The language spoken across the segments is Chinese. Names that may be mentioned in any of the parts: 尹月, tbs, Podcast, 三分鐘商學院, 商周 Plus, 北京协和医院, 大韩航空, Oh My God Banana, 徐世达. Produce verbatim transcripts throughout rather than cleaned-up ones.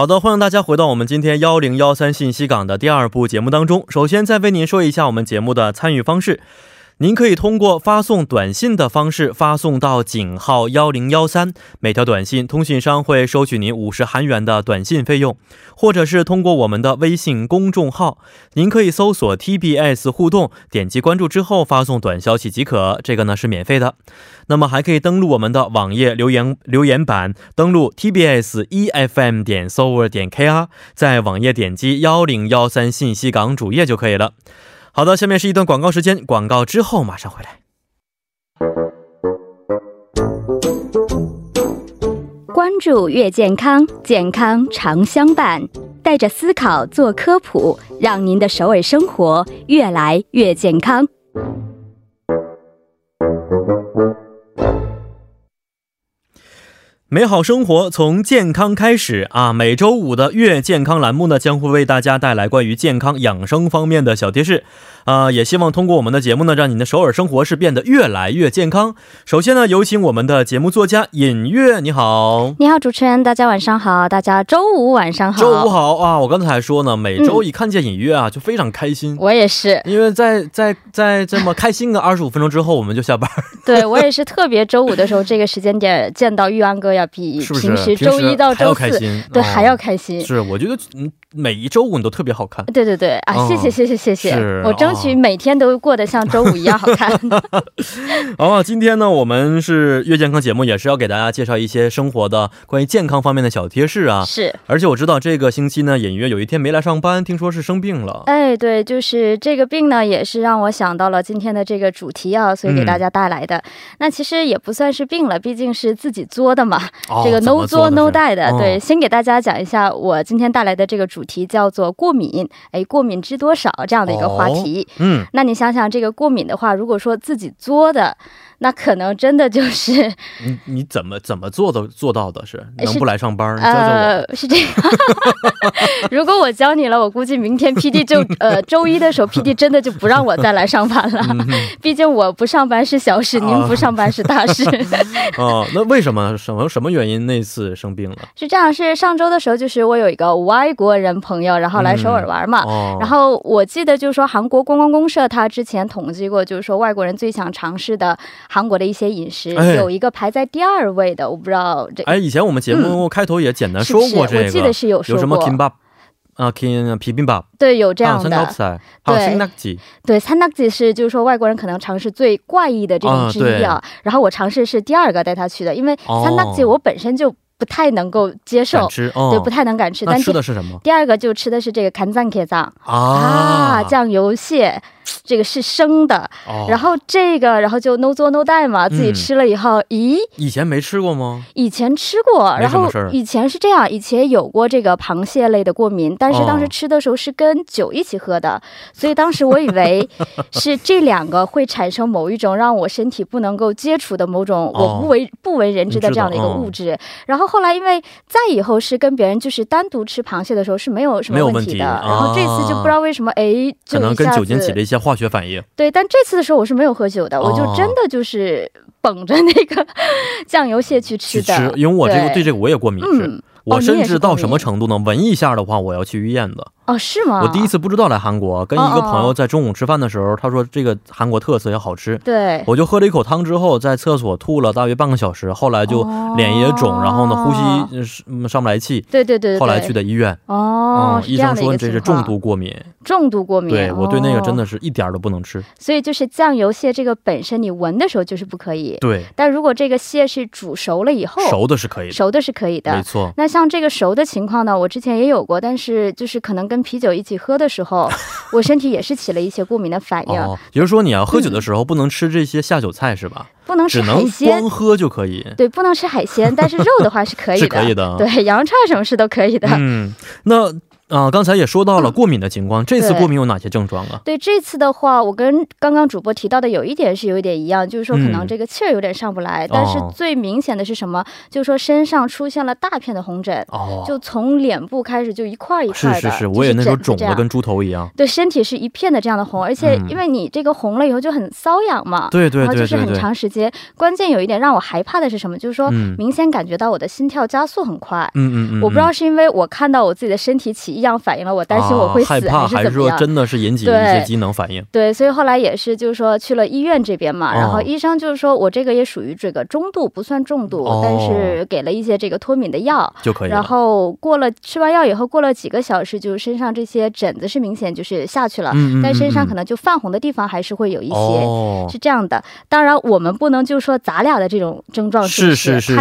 好的，欢迎大家回到我们今天一零一三信息港的第二部节目当中。首先再为您说一下我们节目的参与方式， 您可以通过发送短信的方式发送到井号一零一三， 每条短信通讯商会收取您 五十韩元的短信费用， 或者是通过我们的微信公众号， 您可以搜索 tbs 互动， 点击关注之后发送短消息即可， 这个呢是免费的。 那么还可以登录我们的网页留言留言板， 登录 tbs 一 f m 点 sover 点 k r， 在网页点击一零一三信息港主页就可以了。 好的，下面是一段广告时间， 广告之后马上回来。 关注越健康， 健康常相伴， 带着思考做科普， 让您的首尔生活越来越健康。 美好生活从健康开始啊！每周五的越健康栏目呢，将会为大家带来关于健康养生方面的小贴士。 也希望通过我们的节目呢， 让您的首尔生活是变得越来越健康。 首先呢有请我们的节目作家尹月，你好。 你好主持人，大家晚上好。 大家周五晚上好。 周五好啊！ 我刚才说呢， 每周一看见尹月啊， 就非常开心。 我也是， 因为在在在这么开心的 二十五分钟之后 我们就下班。对，我也是特别周五的时候这个时间点见到玉安哥要比平时周一到周四对还要开心。 是，我觉得每一周五你都特别好看。对对对啊，谢谢谢谢谢谢。我争取每天都过得像周五一样好看。哦，今天呢我们是越健康节目也是要给大家介绍一些生活的关于健康方面的小贴士啊。是，而且我知道这个星期呢，演员有一天没来上班，听说是生病了。哎对，就是这个病呢也是让我想到了今天的这个主题啊，所以给大家带来的。那其实也不算是病了，毕竟是自己作的嘛，这个 no 作 no die 的。对，先给大家讲一下我今天带来的这个主题叫做过敏。 哎，过敏知多少这样的一个话题。 嗯，那你想想这个过敏的话，如果说自己作的， 那可能真的就是你怎么怎么做的做到的是能不来上班？教教我。是这样。 如果我教你了，我估计明天 P D 就 周一的时候 P D 真的就不让我再来上班了。毕竟我不上班是小事，您不上班是大事。那为什么什么什么原因那次生病了？是这样，是上周的时候就是我有一个外国人朋友，然后来首尔玩嘛，然后我记得就是说韩国观光公社他之前统计过，就是说外国人最想尝试的 韩国的一些饮食有一个排在第二位的，我不知道。 哎，以前我们节目开头也简单说过这个，我记得是有说过。有什么 kimbap？ 对，有这样的。对，三낙지。 对，三낙지是就是说外国人可能尝试最怪异的这种之一啊。然后我尝试是第二个带他去的，因为三낙지我本身就 不太能够接受，对，不太能敢吃。但吃的是什么？第二个就吃的是这个 간장게장 啊，酱油蟹， 这个是生的。然后这个然后就 no 做 no die 嘛，自己吃了以后咦，以前没吃过吗？以前吃过，然后以前是这样，以前有过这个螃蟹类的过敏，但是当时吃的时候是跟酒一起喝的，所以当时我以为是这两个会产生某一种让我身体不能够接触的某种我不为人知的这样的一个物质。 然后后来因为再以后是跟别人就是单独吃螃蟹的时候是没有什么问题的，然后这次就不知道为什么哎，可能跟酒精起了一些化学反应。对，但这次的时候我是没有喝酒的，我就真的就是捧着那个酱油蟹去吃的。因为我这个对这个我也过敏，是，我甚至到什么程度呢？闻一下的话我要去医院的。哦，是吗？我第一次不知道来韩国跟一个朋友在中午吃饭的时候，他说这个韩国特色要好吃，对，我就喝了一口汤之后在厕所吐了大约半个小时，后来就脸也肿，然后呢呼吸上不来气。对对对对，后来去的医院。哦，一样的一个症状。对，我对那个真的是一点都不能吃。所以就是酱油蟹这个本身你闻的时候就是不可以。对，但如果这个蟹是煮熟了以后，熟的是可以，熟的是可以的，没错。 那像这个熟的情况呢，我之前也有过，但是就是可能跟啤酒一起喝的时候我身体也是起了一些过敏的反应。也就是说你要喝酒的时候不能吃这些下酒菜是吧？ 不能吃海鲜，光喝就可以。对，不能吃海鲜，但是肉的话是可以的。对，洋叉什么事都可以的。嗯，那刚才也说到了过敏的情况，这次过敏有哪些症状啊？对，这次的话我跟刚刚主播提到的有一点是有点一样，就是说可能这个气儿有点上不来，但是最敏显的是什么，就是说身上出现了大半天的红疹，就从脸部开始就一块一块的，是是是，我也那时候肿了跟猪头一样。对，身体是一片的这样的红，而且因为你这个红了以后就很瘙痒嘛，对对对，就是很长时间，关键有一点让我害怕的是什么，就是说明显感觉到我的心跳加速很快，我不知道是因为我看到我自己的身体起一样反应了，我担心我会死， 是这样的。当然我们不能就说咱俩的这种症状是是是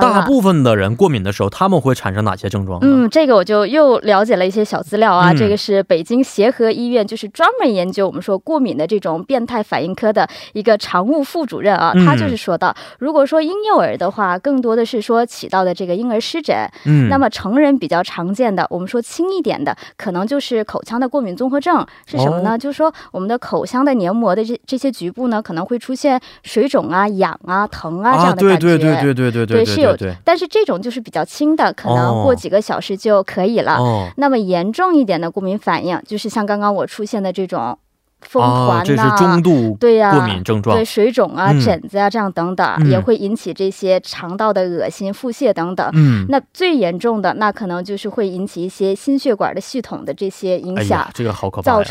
大部分的人过敏的时候他们会产生哪些症状？嗯，这个我就又了解了一些 小资料啊，这个是北京协和医院就是专门研究我们说过敏的这种变态反应科的一个常务副主任啊，他就是说到，如果说婴幼儿的话，更多的是说起到的这个婴儿湿疹，那么成人比较常见的我们说轻一点的可能就是口腔的过敏综合症是什么呢，就是说我们的口腔的黏膜的这些局部呢可能会出现水肿啊、痒啊、疼啊这样的感觉，对对对对对对对对，但是这种就是比较轻的，可能过几个小时就可以了。那么严重 一点的过敏反应，就是像刚刚我出现的这种疯狂，这是中度过敏症状，对水肿啊、疹子啊这样等等，也会引起这些肠道的恶心、腹泻等等。那最严重的那可能就是会引起一些心血管的系统的这些影响，这个好可怕呀。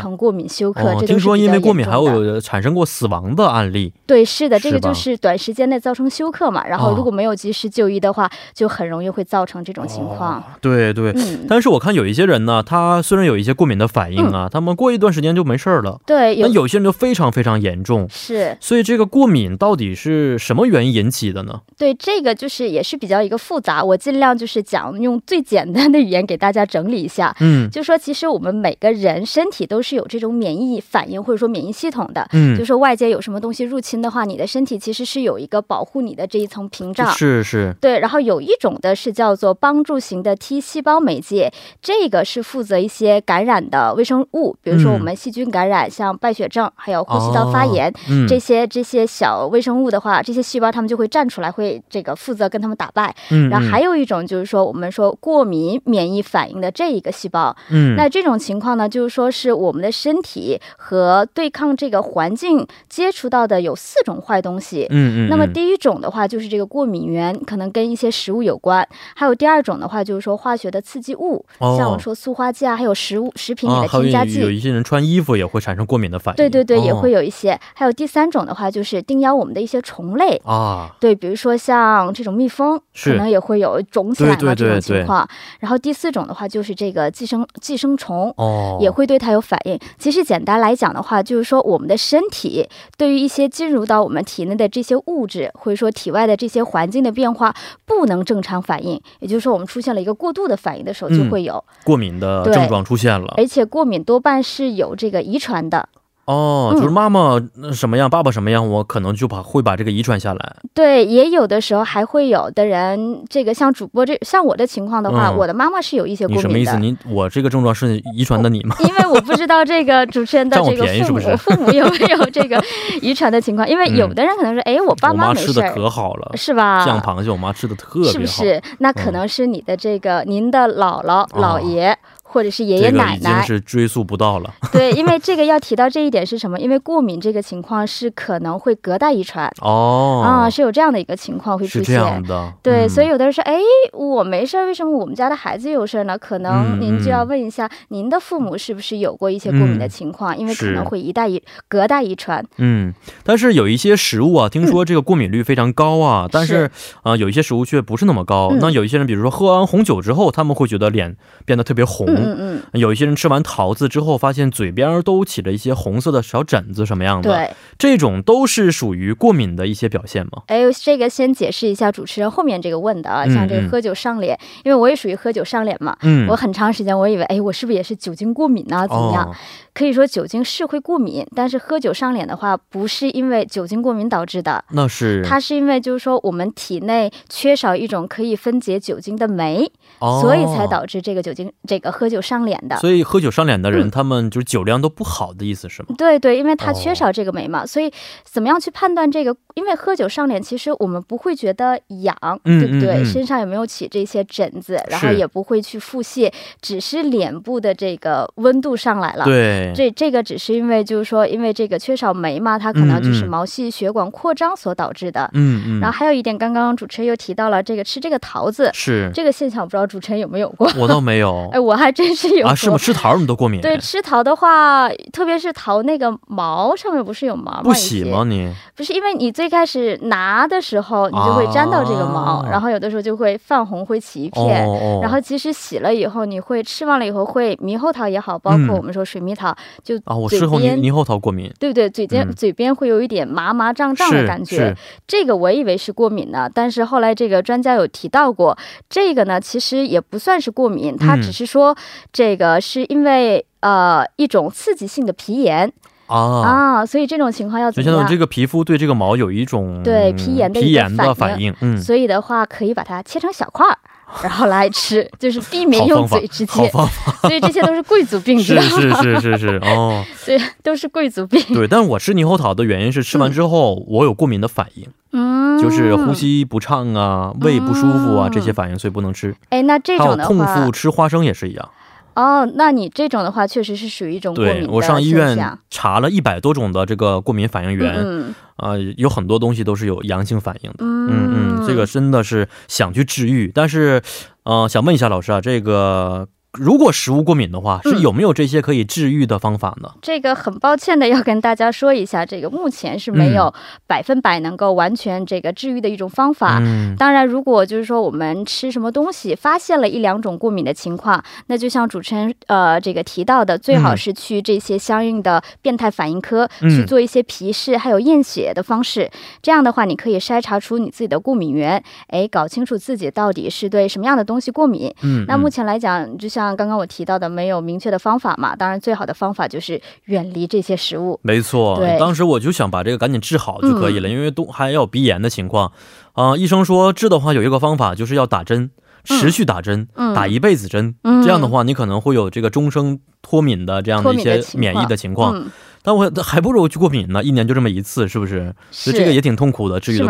听说因为过敏还有产生过死亡的案例，对，是的，这个就是短时间内造成休克嘛，然后如果没有及时就医的话，就很容易会造成这种情况。对对，但是我看有一些人呢， 他虽然有一些过敏的反应啊，他们过一段时间就没事了，对，那有些人就非常非常严重，是，所以这个过敏到底是什么原因引起的呢？对，这个就是也是比较一个复杂，我尽量就是讲用最简单的语言给大家整理一下。嗯，就说其实我们每个人身体都是有这种免疫反应或者说免疫系统的，就是外界有什么东西入侵的话，你的身体其实是有一个保护你的这一层屏障，是是，对，然后有一种的是叫做帮助型的T细胞媒介，这个是负责一些 感染的微生物，比如说我们细菌感染，像败血症还有呼吸道发炎这些小微生物的话，这些细胞它们就会站出来会这个负责跟它们打败，然后还有一种就是说我们说过敏免疫反应的这一个细胞，那这种情况呢就是说是我们身体和对抗这个环境接触到的有四种坏东西，那么第一种的话就是这个过敏源可能跟一些食物有关，还有第二种的话就是说化学的刺激物，像我们说塑化剂还有食物 食品里的添加剂，对对对，也会有一些，还有第三种的话就是丁咬我们的一些虫类啊，对，比如说像这种蜜蜂可能也会有种起来的这种情况，然后第四种的话就是这个寄生虫哦，也会对它有反应。其实简单来讲的话就是说我们的身体对于一些进入到我们体内的这些物质或者说体外的这些环境的变化不能正常反应，也就是说我们出现了一个过度的反应的时候就会有过敏的症状出现了。 而且过敏多半是由这个遗传的，就是妈妈什么样，爸爸什么样，我可能就把会把这个遗传下来。对，也有的时候还会有的人这个像主播这像我的情况的话，我的妈妈是有一些过敏的，你什么意思？你我这个症状是遗传的你吗？因为我不知道这个主持人的这个父母父母有没有这个遗传的情况，因为有的人可能是哎我爸妈没事，可好了是吧，像朋友妈吃的可好了，对，爷爷奶奶这个真是追溯不到了。 对，因为这个要提到这一点是什么，因为过敏这个情况是可能会隔代遗传哦，是有这样的一个情况会出现。对，所以有的人说哎我没事为什么我们家的孩子有事呢，可能您就要问一下您的父母是不是有过一些过敏的情况，因为可能会一代隔代遗传。嗯，但是有一些食物啊听说这个过敏率非常高啊，但是啊有一些食物却不是那么高，那有一些人比如说喝完红酒之后他们会觉得脸变得特别红， 有一些人吃完桃子之后发现嘴边都起了一些红色的小疹子什么样的， 这种都是属于过敏的一些表现吗？哎，这个先解释一下主持人，后面这个问的啊，像这个喝酒上脸，因为我也属于喝酒上脸嘛，我很长时间我以为哎我是不是也是酒精过敏啊怎么样，可以说酒精是会过敏，但是喝酒上脸的话不是因为酒精过敏导致的，那是它是因为就是说我们体内缺少一种可以分解酒精的酶，所以才导致这个酒精这个喝这个是因为就是说因为这个缺少酶嘛，它可能就是毛细血管扩张所导致的。然后还有一点刚刚主持人又提到了这个吃这个桃子，这个现象不知道主持人有没有有过？我倒没有，我还真是有。我是桃儿我们都过敏，对，吃桃的话特别是桃那个毛上面不是有麻吗？不喜吗？你不是因为你最开始拿的时候你就会沾到这个毛，然后有的时候就会泛红会起一片，然后其实洗了以后你会吃完了以后会猕猴桃也好，包括我们说水蜜桃就嘴边会有一点麻麻胀胀的感觉，这个我以为是过敏呢，但是后来这个专家有提到过这个呢其实也不算是过敏，它只是说这个是因为 一种刺激性的皮炎啊，所以这种情况要怎么样？就是染的反应，所以的话可以把它切成小块儿 然后来吃，就是避免用嘴直接。是是是是，哦，对，都是贵族病。对，但我吃猕猴桃的原因是吃完之后我有过敏的反应，就是呼吸不畅啊，胃不舒服啊这些反应，所以不能吃。哎，那这种的话，还有空腹吃花生也是一样。 哦，那你这种的话确实是属于一种过敏。对，我上医院查了一百多种的这个过敏反应源，有很多东西都是有阳性反应的。嗯嗯，这个真的是想去治愈，但是想问一下老师啊，这个 如果食物过敏的话是有没有这些可以治愈的方法呢？这个很抱歉的要跟大家说一下，这个目前是没有百分百能够完全这个治愈的一种方法。当然如果就是说我们吃什么东西发现了一两种过敏的情况，那就像主持人这个提到的，最好是去这些相应的变态反应科去做一些皮试还有验血的方式，这样的话你可以筛查出你自己的过敏源，哎，搞清楚自己到底是对什么样的东西过敏。那目前来讲，就像 刚刚我提到的没有明确的方法嘛，当然最好的方法就是远离这些食物。没错，当时我就想把这个赶紧治好就可以了，因为还有鼻炎的情况，医生说治的话有一个方法就是要打针，持续打针，打一辈子针，这样的话你可能会有这个终生脱敏的这样的一些免疫的情况。 但我还不如去过敏呢，一年就这么一次，是不是？是这个也挺痛苦的，治愈的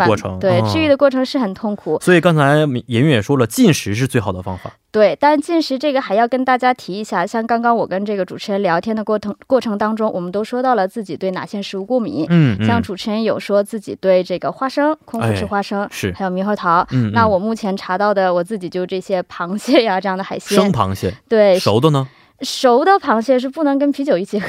过程是很痛苦。所以刚才言语也说了，进食是最好的方法。对，但进食这个还要跟大家提一下，像刚刚我跟这个主持人聊天的过程当中，我们都说到了自己对哪些食物过敏。像主持人有说自己对这个花生空腹吃花生，还有猕猴桃。那我目前查到的我自己就这些螃蟹呀这样的海鲜。生螃蟹，对，熟的呢？ 熟的螃蟹是不能跟啤酒一起喝，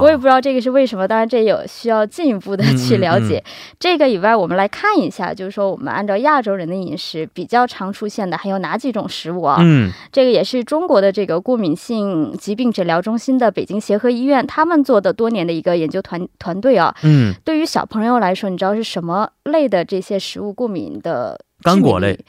我也不知道这个是为什么，当然这有需要进一步的去了解。这个以外我们来看一下，就是说我们按照亚洲人的饮食比较常出现的还有哪几种食物啊。这个也是中国的这个过敏性疾病治疗中心的北京协会医院他们做的多年的一个研究团队啊，对于小朋友来说你知道是什么类的这些食物过敏的？ 干果类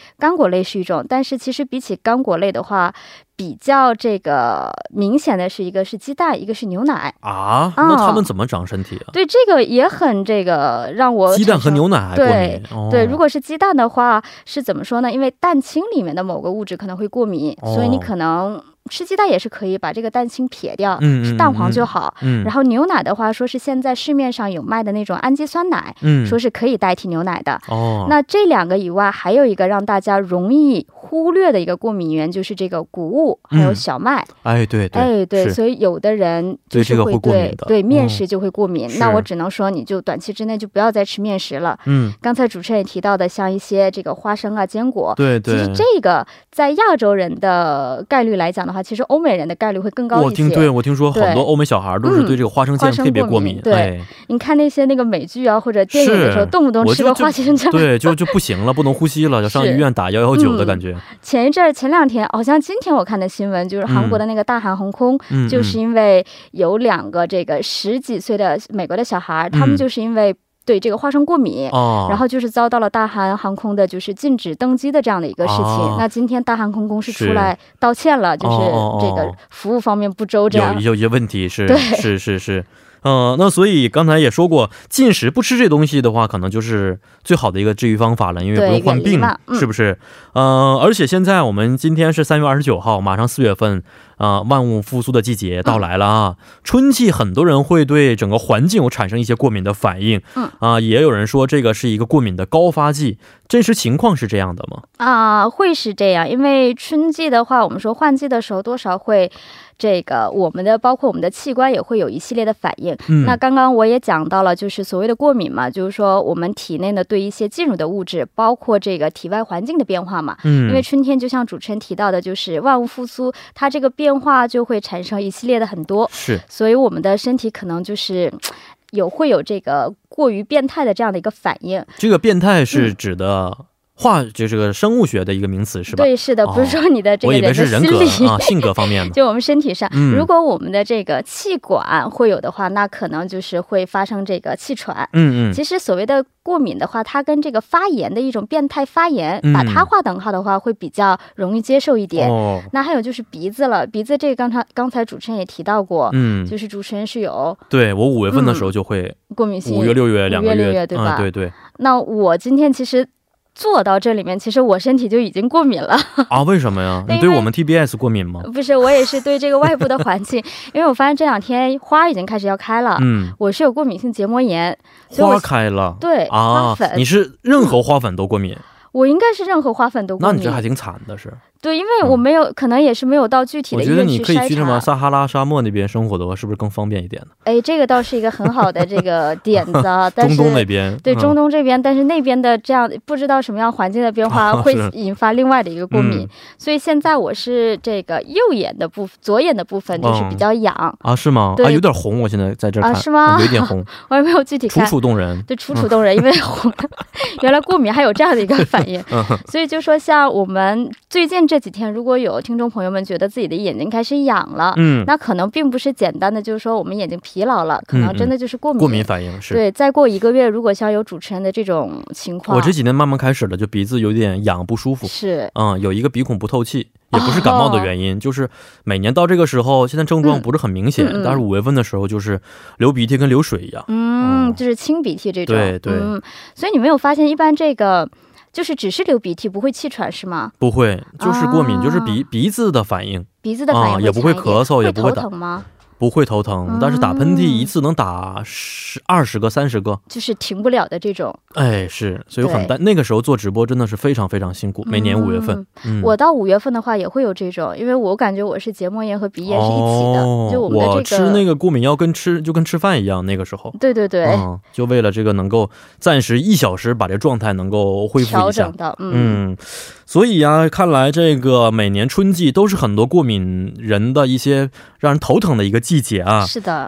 是一种，但是其实比起干果类的话比较这个明显的是一个是鸡蛋，一个是牛奶啊。那它们怎么长身体啊？对，这个也很这个让我 鸡蛋和牛奶还过敏。对，如果是鸡蛋的话是怎么说呢？因为蛋清里面的某个物质可能会过敏，所以你可能 吃鸡蛋也是可以把这个蛋清撇掉，是蛋黄就好。然后牛奶的话说是现在市面上有卖的那种氨基酸奶，说是可以代替牛奶的。那这两个以外还有一个让大家容易忽略的一个过敏源就是这个谷物还有小麦。哎对对，所以有的人对这个会过敏，对面食就会过敏。那我只能说你就短期之内就不要再吃面食了，刚才主持人也提到的像一些这个花生啊坚果，对，其实这个在亚洲人的概率来讲的话，其实 欧美人的概率会更高一些。我听对我听说很多欧美小孩都是对这个花生酱特别过敏。对，你看那些那个美剧啊或者电影的时候动不动吃个花生酱。对，就就不行了，不能呼吸了，就上医院打幺幺九的感觉。前一阵前两天好像今天我看的新闻，就是韩国的那个大韩航空就是因为 对这个花生过敏，然后就是遭到了大韩航空的就是禁止登机的这样的一个事情。那今天大韩空公是出来道歉了，就是这个服务方面不周这样。有一些问题是是是是。 对，那所以刚才也说过，进食不吃这东西的话可能就是最好的一个治愈方法了，因为不患病，是不是？呃而且现在我们今天是三月二十九号，马上四月份啊万物复苏的季节到来了，春季很多人会对整个环境有产生一些过敏的反应啊，也有人说这个是一个过敏的高发季，真实情况是这样的吗？啊会是这样，因为春季的话我们说换季的时候多少会 这个我们的包括我们的器官也会有一些的反应，那刚刚我也讲到了，就是所谓的过敏嘛，就是说我们体内的对一些进入的物质，包括这个体外环境的变化嘛，因为春天就像主持人提到的，就是万物复苏，它这个变化就会产生一些的很多，所以我们的身体可能就是有会有这个过于变态的这样的一个反应。这个变态是指的 化，这是个生物学的一个名词是吧？对，是的，不是说你的这个心理啊，性格方面的。就我们身体上，如果我们的这个气管会有的话，那可能就是会发生这个气喘。嗯，其实所谓的 过敏的话，它跟这个发炎的一种变态发炎把它划等号的话会比较容易接受一点。那还有就是鼻子了，鼻子这个刚才刚才主持人也提到过，就是主持人是有，对，我五月份的时候就会过敏性，五月六月两个月，对对。那我今天其实 做到这里面，其实我身体就已经过敏了啊。为什么呀？ 你对我们 tbs 过敏吗？不是，我也是对这个外部的环境。 因为我发现这两天花已经开始要开了，我是有过敏性结膜炎。花开了？对，花粉。你是任何花粉都过敏？ 我应该是任何花粉都过敏。我应该是任何花粉都过敏。那你这还挺惨的是？对，因为我没有可能也是没有到具体的一个去筛查。中东那边，对中东这边，但是那边的这样不知道什么样环境的变化会引发另外的一个过敏，所以现在我是这个右眼的部左眼的部分就是比较痒啊。是吗？有点红，我现在在这看有一点红，我还没有具体看。原来过敏还有这样的一个反应。 所以就说像我们最近这几天如果有听众朋友们觉得自己的眼睛开始痒了，那可能并不是简单的就是说我们眼睛疲劳了，可能真的就是过敏。过敏反应。对，再过一个月如果像有主持人的这种情况，我这几天慢慢开始了，就鼻子有点痒不舒服，是有一个鼻孔不透气， 也不是感冒的原因，就是每年到这个时候现在症状不是很明显，但是五月份的时候就是流鼻涕跟流水一样，嗯，就是清鼻涕这种。嗯，所以你没有发现一般这个 就是只是流鼻涕不会气喘是吗？不会，就是过敏，就是鼻鼻子的反应。鼻子的反应也不会咳嗽，也不会头疼吗？ 不会头疼，但是打喷嚏一次能打二十个三十个，就是停不了的这种。哎，是，所以有很大，那个时候做直播真的是非常非常辛苦，每年五月份。我到五月份的话也会有这种，因为我感觉我是结膜炎和鼻炎是一起的，就我们的这个吃那个过敏药跟吃就跟吃饭一样，那个时候对对对，就为了这个能够暂时一小时把这状态能够恢复。调整到，嗯，所以啊，看来这个每年春季都是很多过敏人的一些让人头疼的一个季节啊。是的。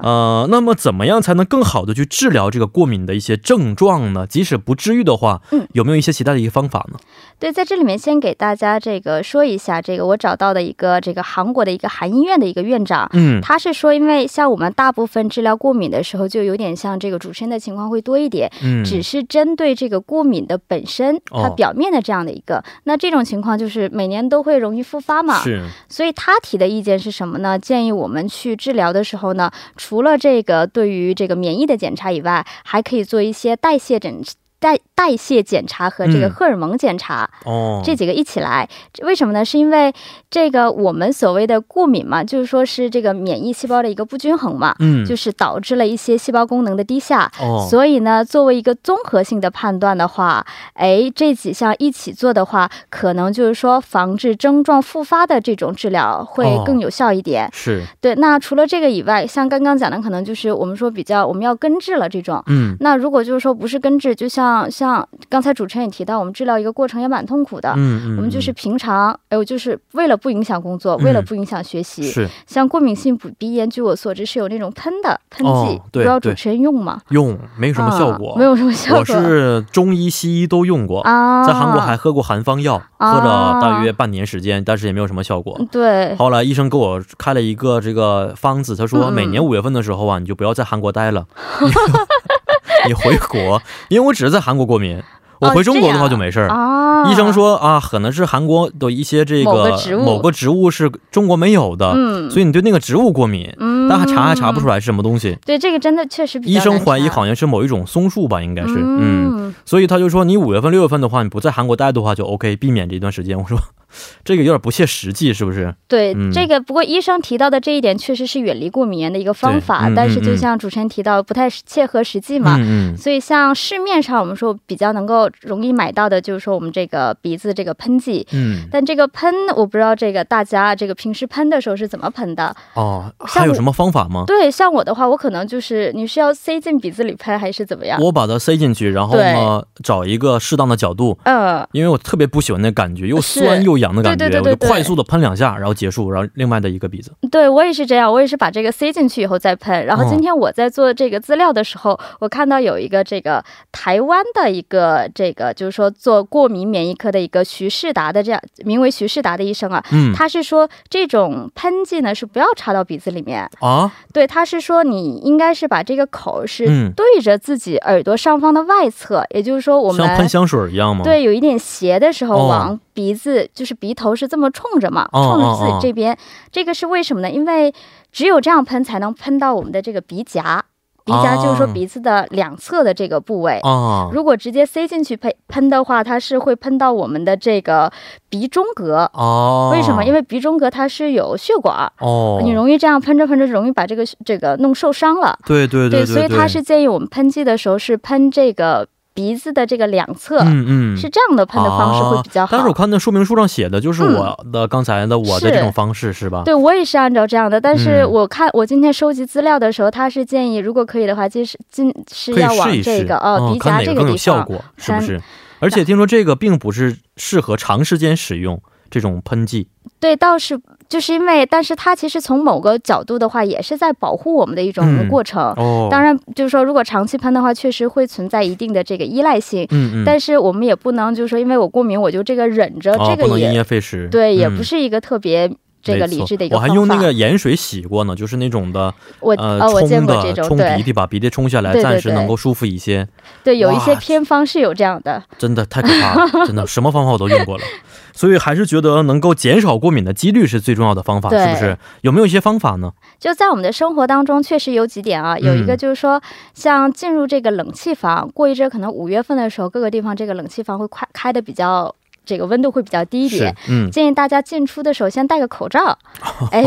那么怎么样才能更好的去治疗这个过敏的一些症状呢？即使不治愈的话，有没有一些其他的一些方法呢？ 对，在这里面先给大家这个说一下，这个我找到的一个这个韩国的一个韩医院的一个院长，他是说因为像我们大部分治疗过敏的时候就有点像这个主持人的情况会多一点，只是针对这个过敏的本身它表面的这样的一个，那这种情况就是每年都会容易复发嘛，所以他提的意见是什么呢？建议我们去治疗的时候呢，除了这个对于这个免疫的检查以外，还可以做一些代谢诊 代谢检查和这个荷尔蒙检查，这几个一起来，为什么呢？是因为这个我们所谓的过敏嘛，就是说是这个免疫细胞的一个不均衡嘛，就是导致了一些细胞功能的低下，所以呢作为一个综合性的判断的话，哎这几项一起做的话可能就是说防治症状复发的这种治疗会更有效一点。是对，那除了这个以外，像刚刚讲的可能就是我们说比较我们要根治了这种，那如果就是说不是根治，就像 像刚才主持人也提到我们治疗一个过程也蛮痛苦的，我们就是平常哎呦就是为了不影响工作，为了不影响学习，像过敏性鼻炎据我所知是有那种喷的喷剂，不知道主持人用吗？用，没有什么效果，没有什么效果，我是中医西医都用过，在韩国还喝过韩方药，喝了大约半年时间，但是也没有什么效果。对，后来医生给我开了一个这个方子，他说每年五月份的时候啊，你就不要在韩国待了，你回国，因为我只是在韩国过敏我不知道这个大家这个平时喷的时候是怎么喷的。哦，还有什么方法吗？对，像我的话，我可能就是你是要塞进鼻子里喷还是怎么样？我把它塞进去，然后呢找一个适当的角度，因为我特别不喜欢的感觉，又酸又痒的感觉，我快速的喷两下，然后结束，然后另外的一个鼻子。对，我也是这样，我也是把这个塞进去以后再喷，然后今天我在做这个资料的时候，我看到有一个这个台湾的一个就是做过敏免疫科的一个徐世达的这样，名为徐世达的医生啊，他是说这种喷剂呢是不要插到鼻子里面。对，它是说你应该是把这个口是对着自己耳朵上方的外侧，也就是说我们鼻子就是鼻头是这么冲着嘛，冲着自己这边， 这个是为什么呢？因为只有这样喷才能喷到我们的这个鼻夹。 鼻夹就是说鼻子的两侧的这个部位，如果直接塞进去喷的话，它是会喷到我们的这个鼻中隔。为什么？因为鼻中隔它是有血管，你容易这样喷着喷着容易把这个这个弄受伤了。对对对，所以它是建议我们喷剂的时候是喷这个 鼻子的这个两侧是这样的喷的方式会比较，但是我看那说明书上写的就是我的刚才的我的这种方式是吧？对，我也是按照这样的，但是我看我今天收集资料的时候它是建议如果可以的话其实是要往这个鼻夹这个地方，看哪个更有效果是不是？而且听说这个并不是适合长时间使用这种喷剂。对，倒是 就是因为但是它其实从某个角度的话也是在保护我们的一种过程，当然就是说如果长期喷的话确实会存在一定的这个依赖性，但是我们也不能就是说因为我过敏我就这个忍着，这个也不能因噎废食。对，也不是一个特别 这个理智得有很用那个盐水洗过呢，就是那种的冲的冲鼻涕把鼻涕冲下来暂时能够舒服一些。对，有一些偏方是有这样的，真的太可怕了，真的什么方法我都用过了，所以还是觉得能够减少过敏的几率是最重要的方法，是不是？有没有一些方法呢？就在我们的生活当中确实有几点啊，有一个就是说像进入这个冷气房过一阵可能五月份的时候各个地方这个冷气房会开的比较 这个温度会比较低一点，建议大家进出的时候先带个口罩，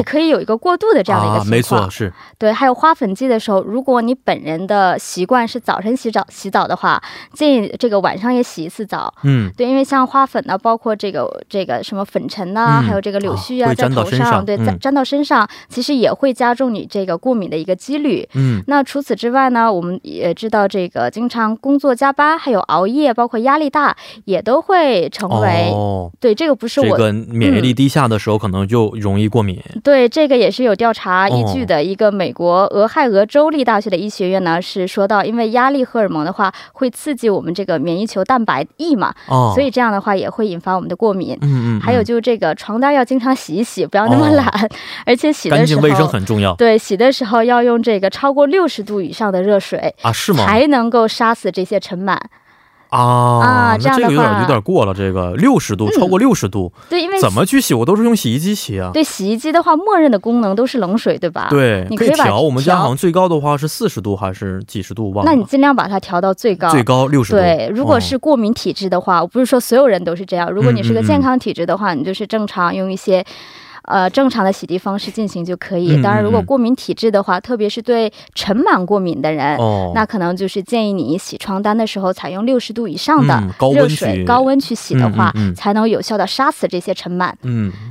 可以有一个过渡的这样的一个情况。没错，是对，还有花粉剂的时候如果你本人的习惯是早晨洗澡洗澡的话，建这个晚上也洗一洗澡，对，因为像花粉呢包括这个这个什么粉尘呐还有这个柳絮啊在头上对沾到身上，其实也会加重你这个过敏的一个几率。那除此之外呢，我们也知道这个经常工作加班还有熬夜包括压力大也都会成为 对这个不是我个免疫力低下的时候可能就容易过敏。对，这个也是有调查依据的一个美国俄亥俄州立大学的医学院呢是说到，因为压力荷尔蒙的话会刺激我们这个免疫球蛋白液嘛，所以这样的话也会引发我们的过敏。还有就是这个床单要经常洗一洗，不要那么懒，而且洗的时候要用这个超过六十度以上的热水啊。是吗？才能够杀死这些尘螨。 啊，这样有点有点过了，这个六十度 超过六十度， 对，因为怎么去洗我都是用洗衣机洗啊。对，洗衣机的话默认的功能都是冷水对吧？对，你可以把它调到最高，最高六十度。对，如果是过敏体质的话，我不是说所有人都是这样，如果你是个健康体质的话，你就是正常用一些 呃正常的洗涤方式进行就可以，当然如果过敏体质的话特别是对尘螨过敏的人，那可能就是建议你洗床单的时候采用六十度以上的热水高温去洗的话才能有效的杀死这样的尘螨。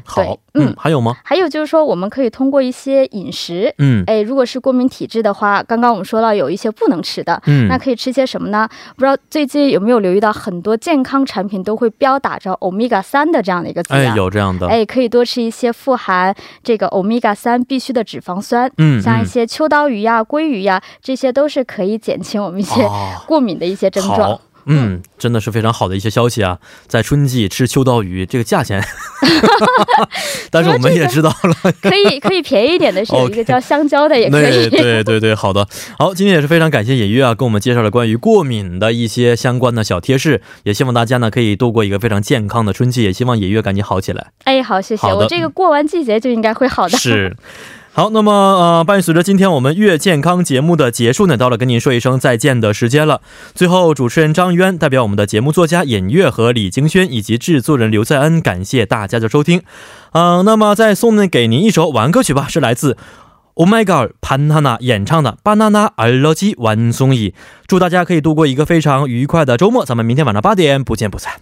好，还有吗？还有就是说我们可以通过一些饮食，哎如果是过敏体质的话，刚刚我们说到有一些不能吃的，那可以吃些什么呢？不知道最近有没有留意到很多健康产品都会标打着 欧米伽三的这样的一个字样，哎有这样的， 可以多吃一些富含这个欧米伽三必需的脂肪酸，像一些秋刀鱼呀、鲑鱼呀，这些都是可以减轻我们一些过敏的一些症状。嗯，真的是非常好的一些消息啊，在春季吃秋刀鱼，这个价钱当然我们也知道了，可以可以便宜点的是一个比较香蕉的也可以。对对对对，好的。好，今天也是非常感谢野月啊，跟我们介绍了关于过敏的一些相关的小贴士，也希望大家呢可以度过一个非常健康的春季，也希望野月赶紧好起来。哎，好，谢谢。我这个过完季节就应该会好的。是。 好，那么伴随着今天我们月健康节目的结束呢，到了跟您说一声再见的时间了。最后主持人张渊代表我们的节目作家尹月和李京轩以及制作人刘在恩，感谢大家的收听。那么再送给您一首晚歌曲吧，是来自 Oh My God Banana 演唱的 Banana 알러지 완송이， 祝大家可以度过一个非常愉快的周末，咱们明天晚上八点不见不散。